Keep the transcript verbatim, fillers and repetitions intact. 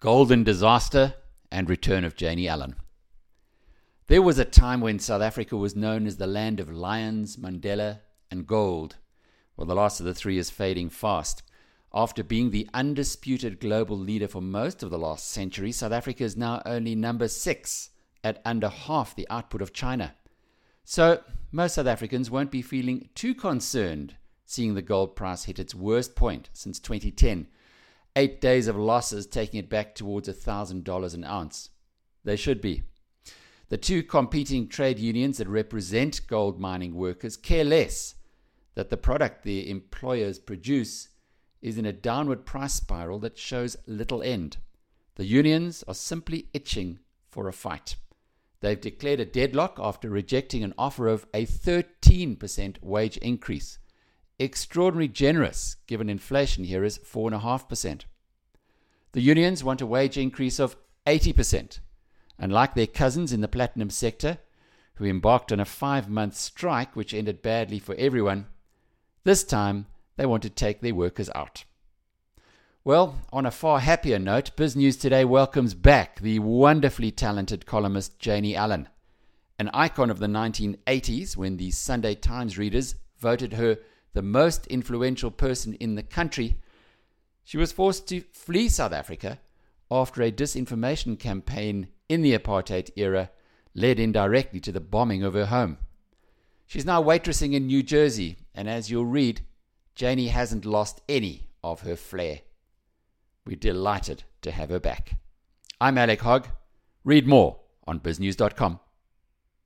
Golden Disaster and Return of Janie Allen. There was a time when South Africa was known as the land of lions, Mandela, and gold. Well, the last of the three is fading fast. After being the undisputed global leader for most of the last century, South Africa is now only number six at under half the output of China. So most South Africans won't be feeling too concerned seeing the gold price hit its worst point since twenty ten, eight days of losses taking it back towards one thousand dollars an ounce. They should be. The two competing trade unions that represent gold mining workers care less that the product their employers produce is in a downward price spiral that shows little end. The unions are simply itching for a fight. They've declared a deadlock after rejecting an offer of a thirteen percent wage increase. Extraordinarily generous, given inflation here is four point five percent. The unions want a wage increase of eighty percent. And like their cousins in the platinum sector, who embarked on a five-month strike which ended badly for everyone, this time they want to take their workers out. Well, on a far happier note, Biz News Today welcomes back the wonderfully talented columnist Janie Allen, an icon of the nineteen eighties when the Sunday Times readers voted her the most influential person in the country. She was forced to flee South Africa after a disinformation campaign in the apartheid era led indirectly to the bombing of her home. She's now waitressing in New Jersey, and as you'll read, Janie hasn't lost any of her flair. We're delighted to have her back. I'm Alec Hogg. Read more on biz news dot com.